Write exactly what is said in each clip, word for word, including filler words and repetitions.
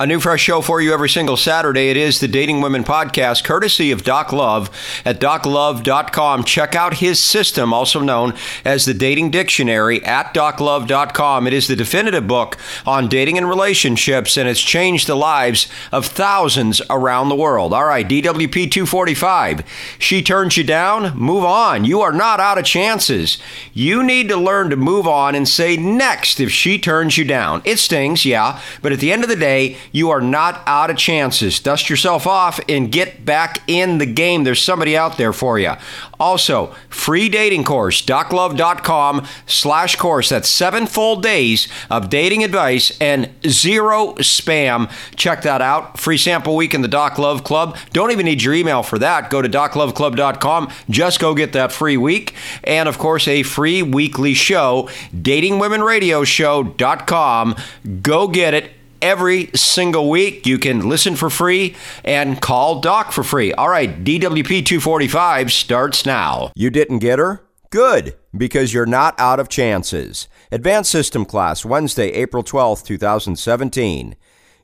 A new fresh show for you every single Saturday. It is the Dating Women Podcast, courtesy of Doc Love at doc love dot com. Check out his system, also known as the Dating Dictionary, at doc love dot com. It is the definitive book on dating and relationships, and it's changed the lives of thousands around the world. All right, D W P two forty-five. She turns you down? Move on. You are not out of chances. You need to learn to move on and say next if she turns you down. It stings, yeah, but at the end of the day, you are not out of chances. Dust yourself off and get back in the game. There's somebody out there for you. Also, free dating course, doclove.com slash course. That's seven full days of dating advice and zero spam. Check that out. Free sample week in the Doc Love Club. Don't even need your email for that. Go to doc love club dot com. Just go get that free week. And, of course, a free weekly show, dating women radio show dot com. Go get it. Every single week, you can listen for free and call Doc for free. All right, D W P two forty-five starts now. You didn't get her? Good, because you're not out of chances. Advanced System Class, Wednesday, April twelfth, two thousand seventeen.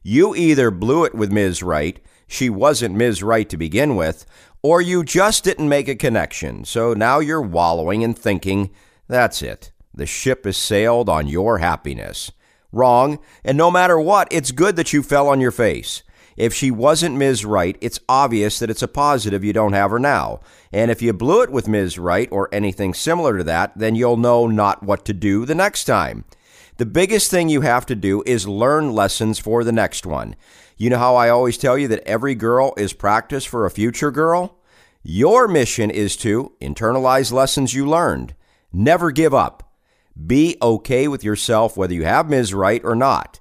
You either blew it with Miz Wright, she wasn't Miz Right to begin with, or you just didn't make a connection, so now you're wallowing and thinking, that's it. The ship has sailed on your happiness. Wrong, and no matter what, it's good that you fell on your face. If she wasn't Miz Right, it's obvious that it's a positive you don't have her now. And if you blew it with Miz Right or anything similar to that, then you'll know not what to do the next time. The biggest thing you have to do is learn lessons for the next one. You know how I always tell you that every girl is practice for a future girl? Your mission is to internalize lessons you learned. Never give up. Be okay with yourself whether you have Miz Right or not.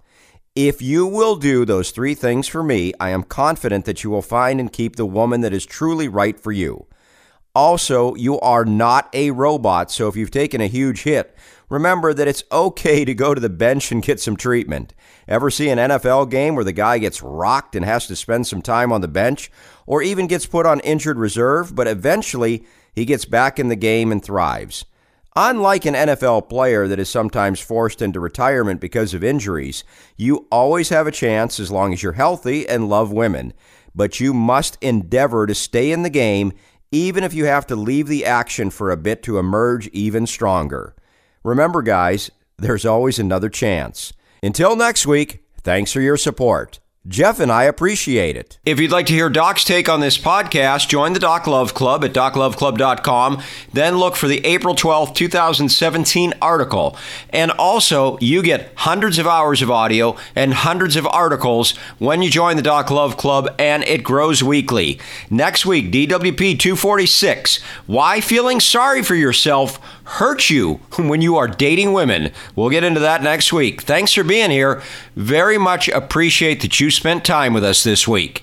If you will do those three things for me, I am confident that you will find and keep the woman that is truly right for you. Also, you are not a robot, so if you've taken a huge hit, remember that it's okay to go to the bench and get some treatment. Ever see an N F L game where the guy gets rocked and has to spend some time on the bench, or even gets put on injured reserve, but eventually he gets back in the game and thrives? Unlike an N F L player that is sometimes forced into retirement because of injuries, you always have a chance as long as you're healthy and love women. But you must endeavor to stay in the game, even if you have to leave the action for a bit to emerge even stronger. Remember, guys, there's always another chance. Until next week, thanks for your support. Jeff and I appreciate it. If you'd like to hear Doc's take on this podcast, join the Doc Love Club at doc love club dot com. Then look for the April twelfth, two thousand seventeen article. And also, you get hundreds of hours of audio and hundreds of articles when you join the Doc Love Club, and it grows weekly. Next week, D W P two forty-six, Why Feeling Sorry for Yourself Hurts You When You Are Dating Women. We'll get into that next week. Thanks for being here. Very much appreciate that you spent time with us this week.